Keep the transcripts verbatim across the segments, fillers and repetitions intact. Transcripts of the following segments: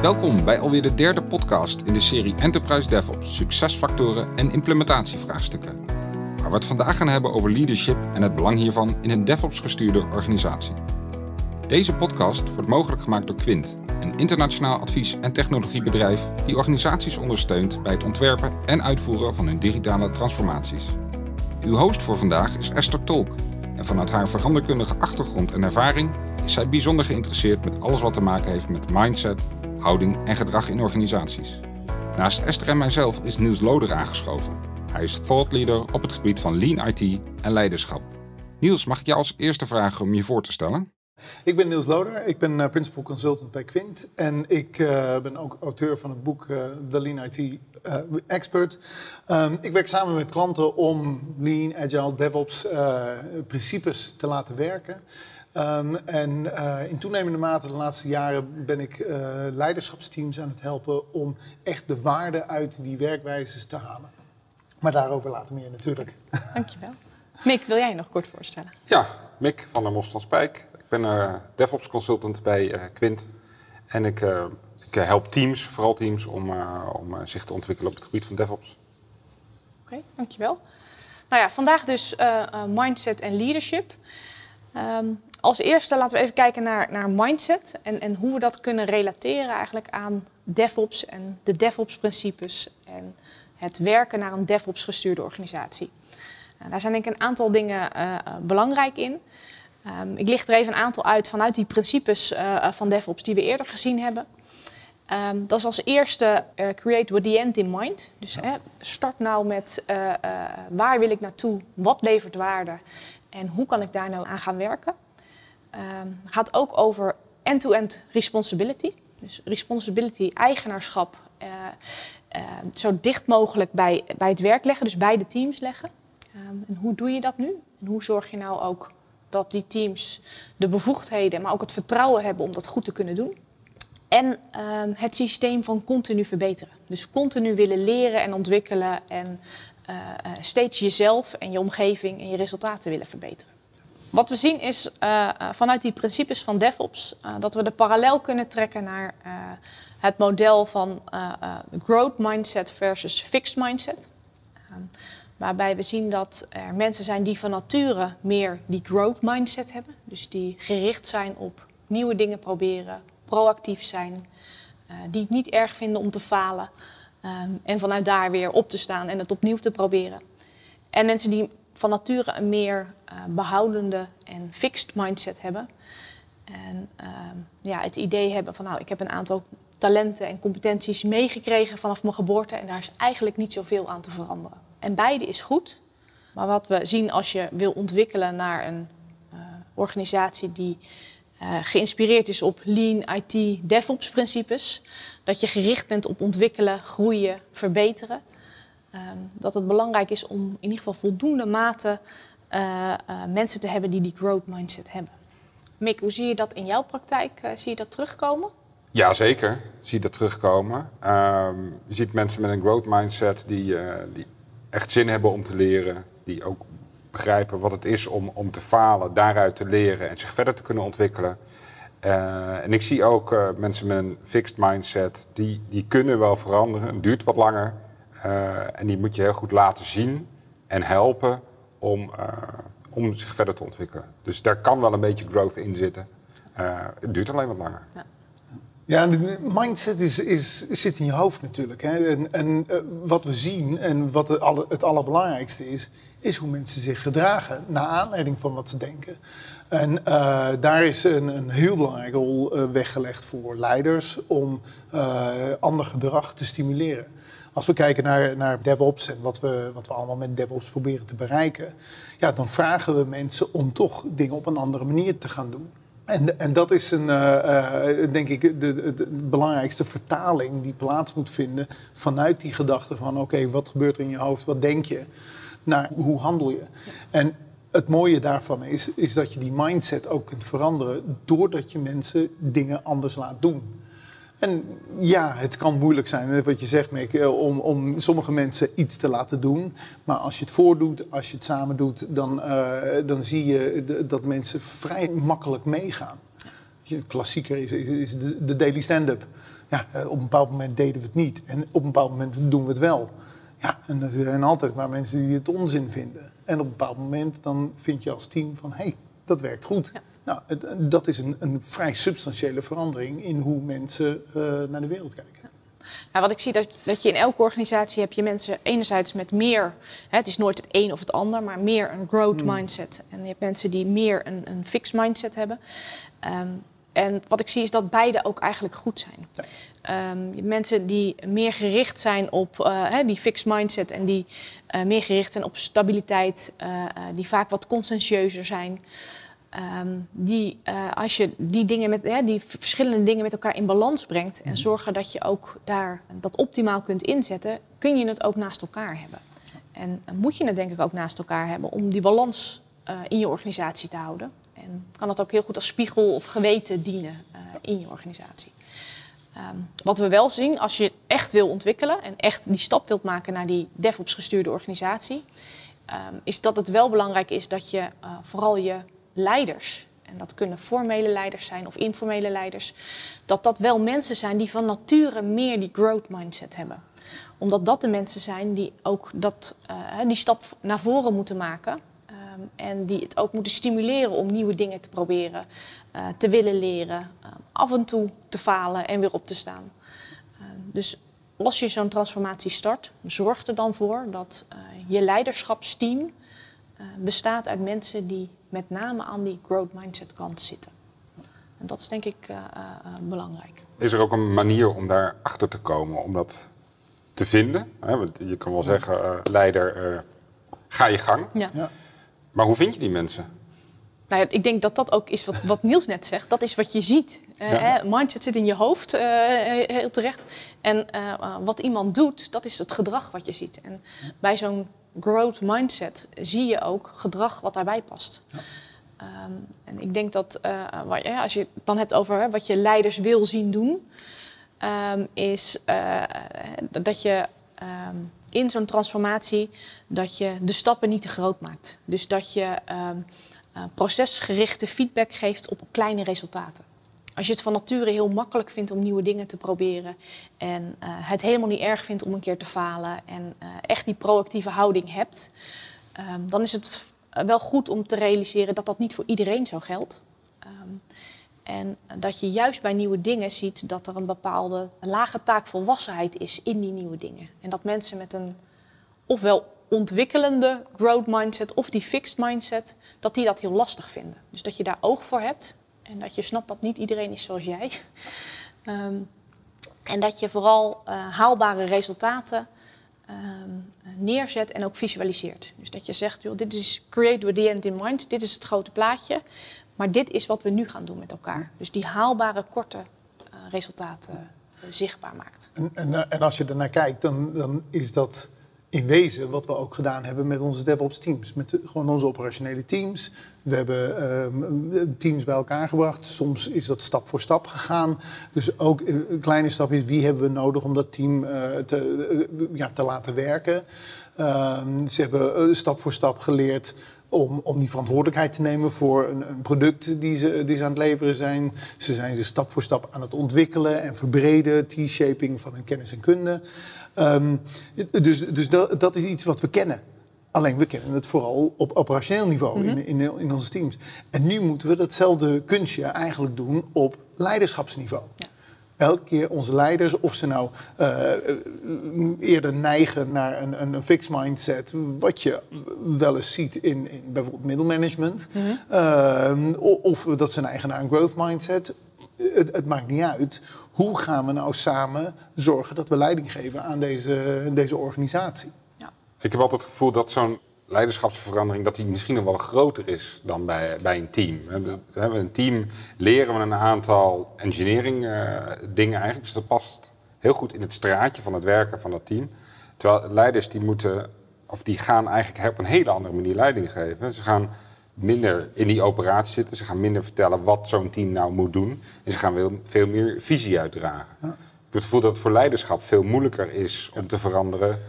Welkom bij alweer de derde podcast in de serie Enterprise DevOps, succesfactoren en implementatievraagstukken. Waar we het vandaag gaan hebben over leadership en het belang hiervan in een DevOps-gestuurde organisatie. Deze podcast wordt mogelijk gemaakt door Quint, een internationaal advies- en technologiebedrijf die organisaties ondersteunt bij het ontwerpen en uitvoeren van hun digitale transformaties. Uw host voor vandaag is Esther Tolk en vanuit haar veranderkundige achtergrond en ervaring is zij bijzonder geïnteresseerd met alles wat te maken heeft met mindset, houding en gedrag in organisaties. Naast Esther en mijzelf is Niels Loder aangeschoven. Hij is thought leader op het gebied van Lean I T en leiderschap. Niels, mag ik jou als eerste vragen om je voor te stellen? Ik ben Niels Loder, ik ben principal consultant bij Quint en ik uh, ben ook auteur van het boek uh, The Lean I T uh, Expert. Um, ik werk samen met klanten om Lean, Agile, DevOps uh, principes te laten werken. Um, en uh, in toenemende mate de laatste jaren ben ik uh, leiderschapsteams aan het helpen om echt de waarde uit die werkwijzes te halen. Maar daarover later meer natuurlijk. Dankjewel. Mick, wil jij je nog kort voorstellen? Ja, Mick van de Mos van Spijk. Ik ben uh, DevOps consultant bij uh, Quint. En ik, uh, ik help teams, vooral teams, om, uh, om uh, zich te ontwikkelen op het gebied van DevOps. Oké, okay, dankjewel. Nou ja, vandaag dus uh, mindset en leadership. Um, Als eerste laten we even kijken naar, naar mindset en, en hoe we dat kunnen relateren eigenlijk aan DevOps en de DevOps-principes en het werken naar een DevOps-gestuurde organisatie. Nou, daar zijn denk ik een aantal dingen uh, belangrijk in. Um, ik licht er even een aantal uit vanuit die principes uh, van DevOps die we eerder gezien hebben. Um, dat is als eerste uh, create with the end in mind. Dus ja. hè, start nou met uh, uh, waar wil ik naartoe, wat levert waarde en hoe kan ik daar nou aan gaan werken. Het um, gaat ook over end-to-end responsibility. Dus responsibility, eigenaarschap, uh, uh, zo dicht mogelijk bij, bij het werk leggen, dus bij de teams leggen. Um, en hoe doe je dat nu? En hoe zorg je nou ook dat die teams de bevoegdheden, maar ook het vertrouwen hebben om dat goed te kunnen doen? En um, het systeem van continu verbeteren. Dus continu willen leren en ontwikkelen en uh, uh, steeds jezelf en je omgeving en je resultaten willen verbeteren. Wat we zien is uh, vanuit die principes van DevOps uh, dat we de parallel kunnen trekken naar uh, het model van uh, uh, growth mindset versus fixed mindset. Uh, waarbij we zien dat er mensen zijn die van nature meer die growth mindset hebben. Dus die gericht zijn op nieuwe dingen proberen, proactief zijn, uh, die het niet erg vinden om te falen. Um, en vanuit daar weer op te staan en het opnieuw te proberen. En mensen die van nature een meer uh, behoudende en fixed mindset hebben. En uh, ja, het idee hebben van nou, ik heb een aantal talenten en competenties meegekregen vanaf mijn geboorte en daar is eigenlijk niet zoveel aan te veranderen. En beide is goed, maar wat we zien als je wil ontwikkelen naar een uh, organisatie die uh, geïnspireerd is op Lean I T DevOps principes, dat je gericht bent op ontwikkelen, groeien, verbeteren. Um, dat het belangrijk is om in ieder geval voldoende mate uh, uh, mensen te hebben die die growth mindset hebben. Mick, hoe zie je dat in jouw praktijk? Uh, zie je dat terugkomen? Ja, zeker. Zie je dat terugkomen. Um, je ziet mensen met een growth mindset die, uh, die echt zin hebben om te leren. Die ook begrijpen wat het is om, om te falen, daaruit te leren en zich verder te kunnen ontwikkelen. Uh, en ik zie ook uh, mensen met een fixed mindset, die, die kunnen wel veranderen. Het duurt wat langer. Uh, en die moet je heel goed laten zien en helpen om, uh, om zich verder te ontwikkelen. Dus daar kan wel een beetje growth in zitten. Uh, het duurt alleen wat langer. Ja, ja de mindset is, is, zit in je hoofd natuurlijk. Hè? En, en uh, wat we zien en wat het, aller, het allerbelangrijkste is, is hoe mensen zich gedragen naar aanleiding van wat ze denken. En uh, daar is een, een heel belangrijke rol uh, weggelegd voor leiders om uh, ander gedrag te stimuleren. Als we kijken naar, naar DevOps en wat we, wat we allemaal met DevOps proberen te bereiken, ja, dan vragen we mensen om toch dingen op een andere manier te gaan doen. En, en dat is een, uh, uh, denk ik de, de, de belangrijkste vertaling die plaats moet vinden vanuit die gedachte van oké, okay, wat gebeurt er in je hoofd, wat denk je, naar hoe handel je. En het mooie daarvan is, is dat je die mindset ook kunt veranderen doordat je mensen dingen anders laat doen. En ja, het kan moeilijk zijn, wat je zegt, Mick, om, om sommige mensen iets te laten doen. Maar als je het voordoet, als je het samen doet, dan, uh, dan zie je d- dat mensen vrij makkelijk meegaan. Een klassieker is, is, is de, de daily stand-up. Ja, op een bepaald moment deden we het niet. En op een bepaald moment doen we het wel. Ja, en er zijn altijd maar mensen die het onzin vinden. En op een bepaald moment dan vind je als team van... hé, hey, dat werkt goed. Ja. Nou, het, dat is een, een vrij substantiële verandering in hoe mensen uh, naar de wereld kijken. Ja. Nou, wat ik zie, dat, dat je in elke organisatie heb je mensen enerzijds met meer... Hè, het is nooit het een of het ander, maar meer een growth mm. mindset. En je hebt mensen die meer een, een fixed mindset hebben... Um, En wat ik zie is dat beide ook eigenlijk goed zijn. Ja. Um, mensen die meer gericht zijn op uh, hè, die fixed mindset... en die uh, meer gericht zijn op stabiliteit... Uh, uh, die vaak wat conscientieuzer zijn... Um, die uh, als je die, dingen met, hè, die verschillende dingen met elkaar in balans brengt... en zorgen dat je ook daar dat optimaal kunt inzetten... kun je het ook naast elkaar hebben. En uh, moet je het denk ik ook naast elkaar hebben... om die balans uh, in je organisatie te houden... En kan dat ook heel goed als spiegel of geweten dienen uh, in je organisatie. Um, wat we wel zien, als je echt wil ontwikkelen... en echt die stap wilt maken naar die DevOps gestuurde organisatie... Um, is dat het wel belangrijk is dat je uh, vooral je leiders... en dat kunnen formele leiders zijn of informele leiders... dat dat wel mensen zijn die van nature meer die growth mindset hebben. Omdat dat de mensen zijn die ook dat, uh, die stap naar voren moeten maken... En die het ook moeten stimuleren om nieuwe dingen te proberen, uh, te willen leren, uh, af en toe te falen en weer op te staan. Uh, dus als je zo'n transformatie start, zorg er dan voor dat uh, je leiderschapsteam uh, bestaat uit mensen die met name aan die growth mindset kant zitten. En dat is denk ik uh, uh, belangrijk. Is er ook een manier om daar achter te komen, om dat te vinden? Hè, want je kan wel zeggen, uh, leider, uh, ga je gang. Ja. Ja. Maar hoe vind je die mensen? Nou ja, ik denk dat dat ook is wat, wat Niels net zegt. Dat is wat je ziet. Uh, ja. hè? Mindset zit in je hoofd, uh, heel terecht. En uh, wat iemand doet, dat is het gedrag wat je ziet. En bij zo'n growth mindset zie je ook gedrag wat daarbij past. Ja. Um, en ik denk dat, uh, ja, als je het dan hebt over hè, wat je leiders wil zien doen... Um, is uh, dat je... Um, in zo'n transformatie dat je de stappen niet te groot maakt. Dus dat je um, procesgerichte feedback geeft op kleine resultaten. Als je het van nature heel makkelijk vindt om nieuwe dingen te proberen... en uh, het helemaal niet erg vindt om een keer te falen... en uh, echt die proactieve houding hebt... Um, dan is het wel goed om te realiseren dat dat niet voor iedereen zo geldt. Um, en dat je juist bij nieuwe dingen ziet dat er een bepaalde lage taakvolwassenheid is in die nieuwe dingen. En dat mensen met een ofwel ontwikkelende growth mindset of die fixed mindset, dat die dat heel lastig vinden. Dus dat je daar oog voor hebt en dat je snapt dat niet iedereen is zoals jij. Um, en dat je vooral uh, haalbare resultaten um, neerzet en ook visualiseert. Dus dat je zegt, joh, dit is create with the end in mind, dit is het grote plaatje. Maar dit is wat we nu gaan doen met elkaar. Dus die haalbare, korte uh, resultaten uh, zichtbaar maakt. En, en, en als je ernaar kijkt, dan, dan is dat in wezen wat we ook gedaan hebben met onze DevOps teams. Met de, gewoon onze operationele teams. We hebben um, teams bij elkaar gebracht. Soms is dat stap voor stap gegaan. Dus ook een kleine stap is, wie hebben we nodig om dat team uh, te, uh, ja, te laten werken. Uh, ze hebben uh, stap voor stap geleerd... Om, om die verantwoordelijkheid te nemen voor een, een product die ze, die ze aan het leveren zijn. Ze zijn ze stap voor stap aan het ontwikkelen en verbreden. T-shaping van hun kennis en kunde. Um, dus dus dat, dat is iets wat we kennen. Alleen we kennen het vooral op operationeel niveau mm-hmm. in, in, in onze teams. En nu moeten we datzelfde kunstje eigenlijk doen op leiderschapsniveau. Ja. Elke keer onze leiders, of ze nou uh, eerder neigen naar een, een, een fixed mindset... wat je wel eens ziet in, in bijvoorbeeld middelmanagement... Mm-hmm. Uh, of dat ze neigen naar een growth mindset. Het, het maakt niet uit. Hoe gaan we nou samen zorgen dat we leiding geven aan deze, deze organisatie? Ja. Ik heb altijd het gevoel dat zo'n leiderschapsverandering... dat die misschien nog wel groter is dan bij, bij een team. We hebben een team, leren we een aantal engineering uh, dingen eigenlijk. Dus dat past heel goed in het straatje van het werken van dat team. Terwijl leiders die moeten, of die gaan eigenlijk op een hele andere manier leiding geven. Ze gaan minder in die operatie zitten. Ze gaan minder vertellen wat zo'n team nou moet doen. En ze gaan veel meer visie uitdragen. Ja. Ik heb het gevoel dat het voor leiderschap veel moeilijker is om te veranderen...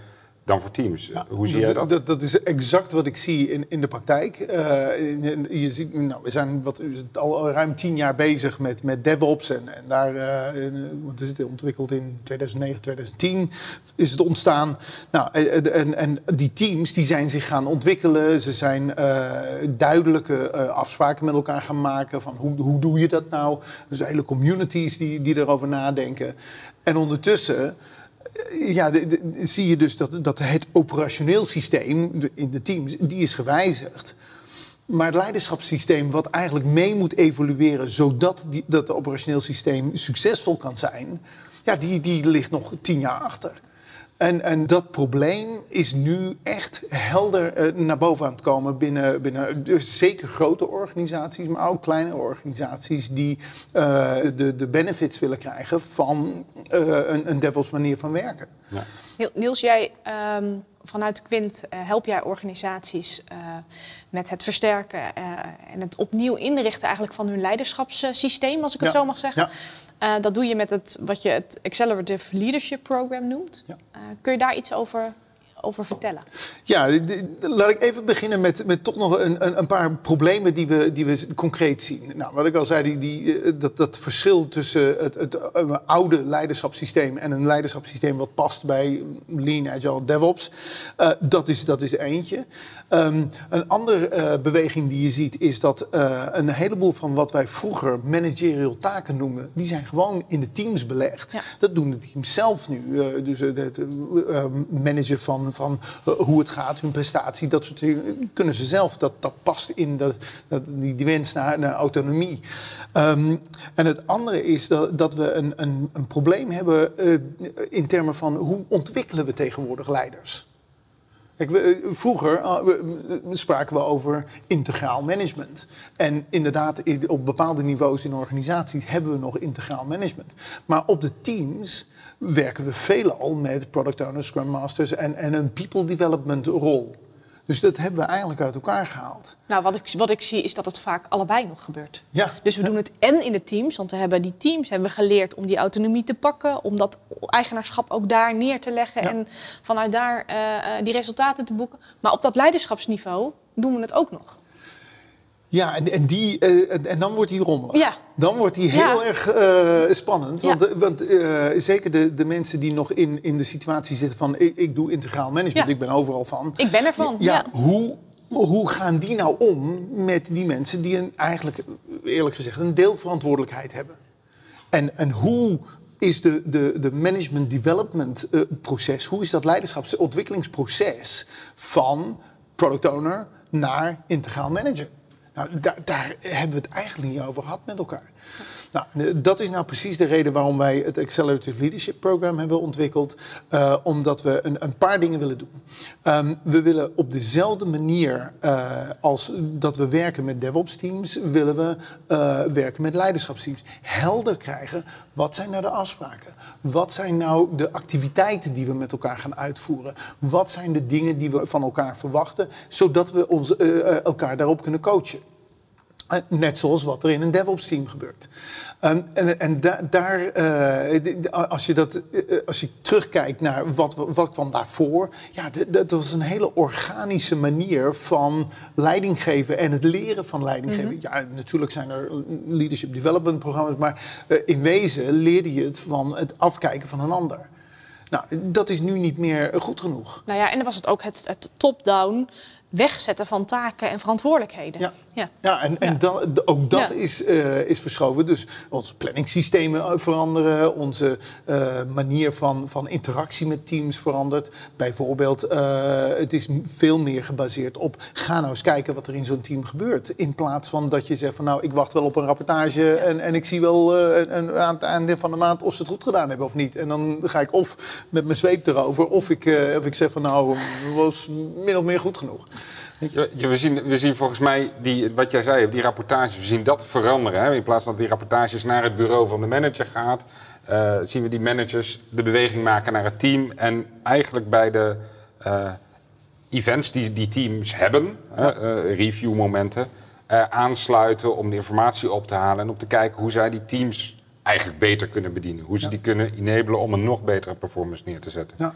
dan voor teams. Ja, hoe zie jij dat? dat? Dat is exact wat ik zie in, in de praktijk. Uh, in, in, je ziet, nou, we zijn wat, al ruim tien jaar bezig met, met DevOps. En, en daar, uh, in, wat is het, ontwikkeld in tweeduizend negen, tweeduizend tien is het ontstaan. Nou, en, en, en die teams die zijn zich gaan ontwikkelen. Ze zijn uh, duidelijke uh, afspraken met elkaar gaan maken. Van hoe, hoe doe je dat nou? Dus hele communities die, die erover nadenken. En ondertussen... Ja, de, de, zie je dus dat, dat het operationeel systeem in de teams, die is gewijzigd. Maar het leiderschapssysteem wat eigenlijk mee moet evolueren... zodat die, dat het operationeel systeem succesvol kan zijn... ja, die, die ligt nog tien jaar achter. En, en dat probleem is nu echt helder uh, naar boven aan het komen... binnen, binnen dus zeker grote organisaties, maar ook kleinere organisaties... die uh, de, de benefits willen krijgen van uh, een, een DevOps manier van werken. Ja. Niels, jij um, vanuit Quint uh, help jij organisaties uh, met het versterken... Uh, en het opnieuw inrichten eigenlijk van hun leiderschapssysteem, als ik het ja. zo mag zeggen... Ja. Uh, dat doe je met het, wat je het Accelerative Leadership Program noemt. Ja. Uh, kun je daar iets over, over vertellen? Ja, de, de, laat ik even beginnen met, met toch nog een, een paar problemen die we, die we concreet zien. Nou, wat ik al zei, die, die, dat, dat verschil tussen het, het oude leiderschapssysteem... en een leiderschapssysteem wat past bij Lean, Agile, DevOps... Uh, dat, is, dat is eentje. Um, een andere uh, beweging die je ziet is dat uh, een heleboel van wat wij vroeger managerial taken noemen... die zijn gewoon in de teams belegd. Ja. Dat doen de teams zelf nu. Uh, dus uh, het uh, managen van, van uh, hoe het gaat, hun prestatie, dat soort dingen... kunnen ze zelf. Dat, dat past in dat, dat, die, die wens naar, naar autonomie. Um, en het andere is dat, dat we een, een, een probleem hebben uh, in termen van... hoe ontwikkelen we tegenwoordig leiders? Kijk, we, vroeger uh, we, spraken we over integraal management. En inderdaad, op bepaalde niveaus in organisaties hebben we nog integraal management. Maar op de teams werken we veelal met product owners, scrum masters en, en een people development rol. Dus dat hebben we eigenlijk uit elkaar gehaald. Nou, wat ik, wat ik zie is dat het vaak allebei nog gebeurt. Ja. Dus we doen het en in de teams, want we hebben die teams hebben we geleerd om die autonomie te pakken, om dat eigenaarschap ook daar neer te leggen ja. en vanuit daar uh, die resultaten te boeken. Maar op dat leiderschapsniveau doen we het ook nog. Ja, en, en, die, uh, en, en dan wordt die rommelig. Ja. Dan wordt die heel ja. erg uh, spannend. Want, ja. want uh, zeker de, de mensen die nog in, in de situatie zitten van... ik, ik doe integraal management, ja. ik ben overal van. Ik ben ervan, ja. ja. Hoe, hoe gaan die nou om met die mensen die een, eigenlijk, eerlijk gezegd... een deelverantwoordelijkheid hebben? En, en hoe... is de, de, de management development uh, proces... hoe is dat leiderschapsontwikkelingsproces... van product owner naar integraal manager? Nou, daar, daar hebben we het eigenlijk niet over gehad met elkaar. Nou, dat is nou precies de reden waarom wij het Accelerative Leadership Program hebben ontwikkeld. Uh, omdat we een, een paar dingen willen doen. Um, we willen op dezelfde manier uh, als dat we werken met DevOps teams... willen we uh, werken met leiderschapsteams. Helder krijgen, wat zijn nou de afspraken? Wat zijn nou de activiteiten die we met elkaar gaan uitvoeren? Wat zijn de dingen die we van elkaar verwachten... zodat we ons, uh, elkaar daarop kunnen coachen? Net zoals wat er in een DevOps-team gebeurt. Um, en en da- daar, uh, als, je dat, uh, als je terugkijkt naar wat, wat kwam daarvoor... ja, d- dat was een hele organische manier van leiding geven... en het leren van leiding geven. Mm-hmm. Ja, natuurlijk zijn er leadership development programma's... maar uh, in wezen leerde je het van het afkijken van een ander. Nou, dat is nu niet meer goed genoeg. Nou ja, en dan was het ook het, het top-down... wegzetten van taken en verantwoordelijkheden. Ja, ja. ja en, en ja. Da, ook dat ja. is, uh, is verschoven. Dus onze planningssystemen veranderen... onze uh, manier van, van interactie met teams verandert. Bijvoorbeeld, uh, het is veel meer gebaseerd op... ga nou eens kijken wat er in zo'n team gebeurt. In plaats van dat je zegt van... nou, ik wacht wel op een rapportage... Ja. En, en ik zie wel uh, een, aan het einde van de maand... of ze het goed gedaan hebben of niet. En dan ga ik of met mijn zweep erover... of ik, uh, of ik zeg van nou, het was min of meer goed genoeg. Ja, we, zien, we zien volgens mij, die, wat jij zei, die rapportages, we zien dat veranderen. Hè? In plaats van dat die rapportages naar het bureau van de manager gaat... Uh, zien we die managers de beweging maken naar het team. En eigenlijk bij de uh, events die die teams hebben, ja. uh, reviewmomenten... Uh, aansluiten om de informatie op te halen en om te kijken hoe zij die teams eigenlijk beter kunnen bedienen. Hoe ze ja. die kunnen enablen om een nog betere performance neer te zetten. Ja.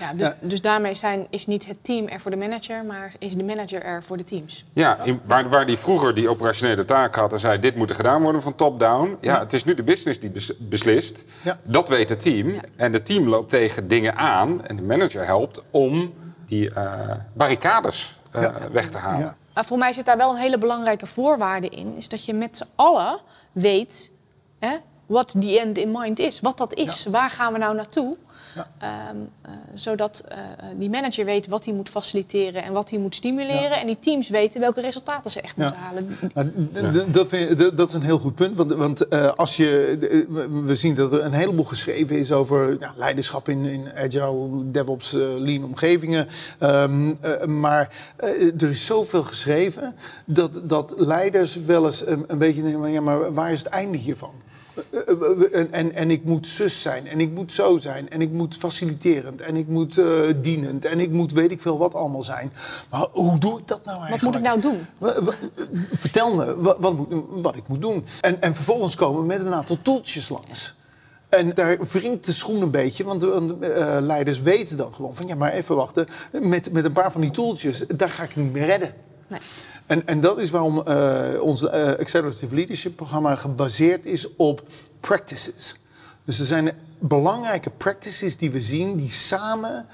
Ja, dus, ja. dus daarmee zijn, is niet het team er voor de manager, maar is de manager er voor de teams. Ja, in, waar, waar die vroeger die operationele taak had en zei, dit moet er gedaan worden van top-down. Ja, ja. Het is nu de business die bes, beslist. Ja. Dat weet het team. Ja. En het team loopt tegen dingen aan en de manager helpt om die uh, barricades uh, ja. weg te halen. Ja. Maar voor mij zit daar wel een hele belangrijke voorwaarde in. Is dat je met z'n allen weet hè, wat die end in mind is. Wat dat is. Ja. Waar gaan we nou naartoe? Ja. Um, uh, zodat uh, die manager weet wat hij moet faciliteren en wat hij moet stimuleren. Ja. En die teams weten welke resultaten ze echt ja. moeten halen. Nou, d- d- dat, vind ik, d- dat is een heel goed punt. Want, want uh, als je, d- we zien dat er een heleboel geschreven is over nou, leiderschap in, in agile, DevOps, uh, lean omgevingen. Um, uh, maar uh, er is zoveel geschreven dat, dat leiders wel eens een, een beetje denken, ja, maar waar is het einde hiervan? En, en, en ik moet zus zijn, en ik moet zo zijn, en ik moet faciliterend, en ik moet uh, dienend, en ik moet weet ik veel wat allemaal zijn. Maar hoe doe ik dat nou eigenlijk? Wat moet ik nou doen? W- w- vertel me w- wat, moet, wat ik moet doen. En, en vervolgens komen we met een aantal toeltjes langs. En daar wringt de schoen een beetje, want uh, leiders weten dan gewoon van ja, maar even wachten, met, met een paar van die toeltjes, daar ga ik niet meer redden. Nee. En, en dat is waarom uh, ons uh, Accelerative Leadership Programma gebaseerd is op practices. Dus er zijn belangrijke practices die we zien die samen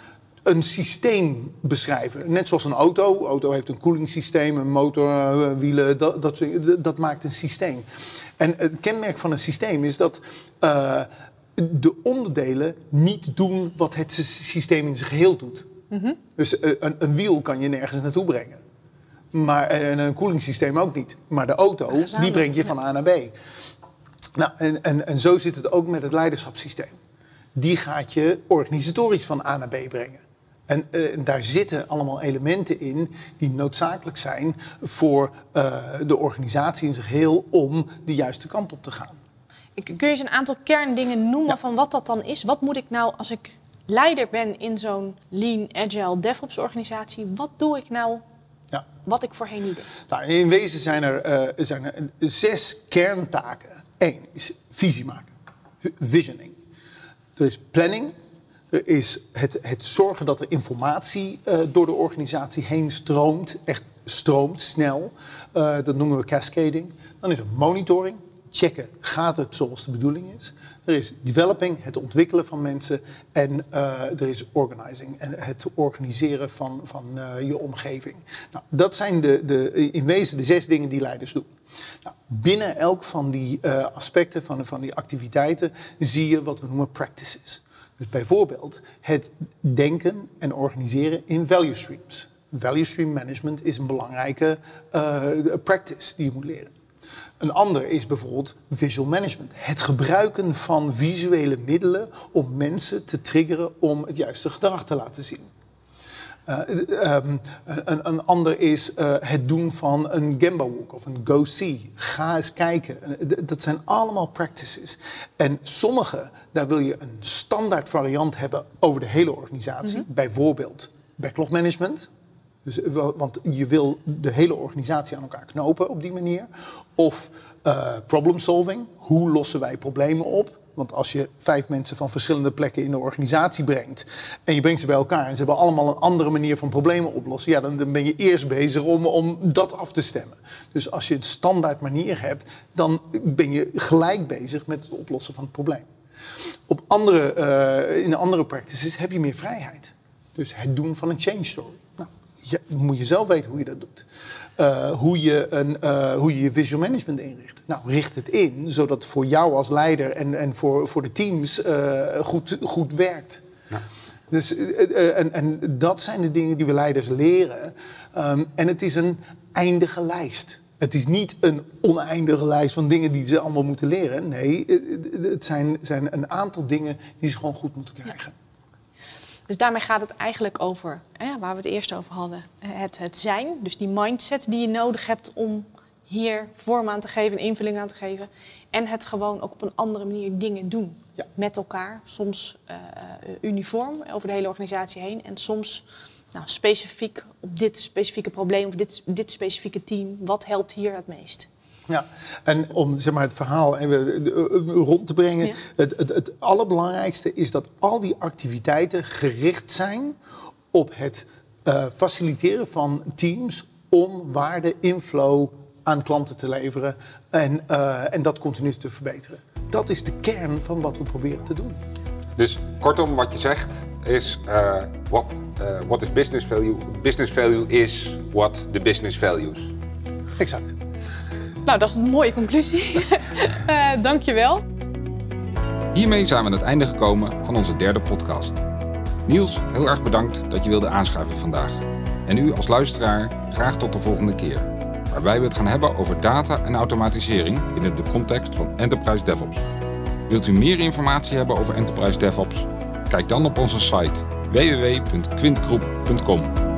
een systeem beschrijven. Net zoals een auto. Een auto heeft een koelingssysteem, een motor, uh, wielen, dat, dat, dat maakt een systeem. En het kenmerk van een systeem is dat uh, de onderdelen niet doen wat het systeem in zijn geheel doet. Mm-hmm. Dus uh, een, een wiel kan je nergens naartoe brengen. Maar en een koelingssysteem ook niet. Maar de auto, die brengt je van A naar B. Nou, en, en, en zo zit het ook met het leiderschapssysteem. Die gaat je organisatorisch van A naar B brengen. En, en daar zitten allemaal elementen in die noodzakelijk zijn voor uh, de organisatie in zijn geheel om de juiste kant op te gaan. Kun je eens een aantal kerndingen noemen ja. van wat dat dan is? Wat moet ik nou als ik leider ben in zo'n Lean Agile DevOps organisatie? Wat doe ik nou? Ja. Wat ik voorheen niet deed. Nou, in wezen zijn er, uh, zijn er zes kerntaken. Eén is visie maken. Visioning. Er is planning. Er is het, het zorgen dat er informatie uh, door de organisatie heen stroomt. Echt stroomt, snel. Uh, dat noemen we cascading. Dan is er monitoring. Checken, gaat het zoals de bedoeling is? Er is developing, het ontwikkelen van mensen. En uh, er is organizing, en het organiseren van, van uh, je omgeving. Nou, dat zijn de, de, in wezen de zes dingen die leiders doen. Nou, binnen elk van die uh, aspecten, van, van die activiteiten, zie je wat we noemen practices. Dus bijvoorbeeld het denken en organiseren in value streams. Value stream management is een belangrijke uh, practice die je moet leren. Een ander is bijvoorbeeld visual management. Het gebruiken van visuele middelen om mensen te triggeren om het juiste gedrag te laten zien. Uh, um, een, een ander is uh, het doen van een gemba walk of een go see. Ga eens kijken. Dat zijn allemaal practices. En sommige, daar wil je een standaard variant hebben over de hele organisatie. Mm-hmm. Bijvoorbeeld backlog management. Dus, want je wil de hele organisatie aan elkaar knopen op die manier. Of uh, problem solving. Hoe lossen wij problemen op? Want als je vijf mensen van verschillende plekken in de organisatie brengt en je brengt ze bij elkaar en ze hebben allemaal een andere manier van problemen oplossen, ja, dan, dan ben je eerst bezig om, om dat af te stemmen. Dus als je een standaard manier hebt, dan ben je gelijk bezig met het oplossen van het probleem. Op andere, uh, in andere practices heb je meer vrijheid. Dus het doen van een change story. Ja, moet je zelf weten hoe je dat doet. Uh, hoe, je een, uh, hoe je je visual management inricht. Nou, richt het in, zodat het voor jou als leider en, en voor, voor de teams uh, goed, goed werkt. Ja. Dus, uh, en, en dat zijn de dingen die we leiders leren. Um, en het is een eindige lijst. Het is niet een oneindige lijst van dingen die ze allemaal moeten leren. Nee, het zijn, zijn een aantal dingen die ze gewoon goed moeten krijgen. Ja. Dus daarmee gaat het eigenlijk over, hè, waar we het eerst over hadden, het, het zijn. Dus die mindset die je nodig hebt om hier vorm aan te geven, een invulling aan te geven. En het gewoon ook op een andere manier dingen doen. Ja. Met elkaar, soms uh, uniform over de hele organisatie heen. En soms nou, specifiek op dit specifieke probleem of dit, dit specifieke team. Wat helpt hier het meest? Ja, en om zeg maar, het verhaal rond te brengen. Ja. Het, het, het allerbelangrijkste is dat al die activiteiten gericht zijn op het uh, faciliteren van teams om waarde, inflow aan klanten te leveren en, uh, en dat continu te verbeteren. Dat is de kern van wat we proberen te doen. Dus kortom, wat je zegt is, uh, what, uh, what is business value? Business value is what the business values. Exact. Nou, dat is een mooie conclusie. uh, Dank je wel. Hiermee zijn we aan het einde gekomen van onze derde podcast. Niels, heel erg bedankt dat je wilde aanschuiven vandaag. En u als luisteraar graag tot de volgende keer. Waarbij we het gaan hebben over data en automatisering binnen de context van Enterprise DevOps. Wilt u meer informatie hebben over Enterprise DevOps? Kijk dan op onze site double-u double-u double-u punt quint groep punt com.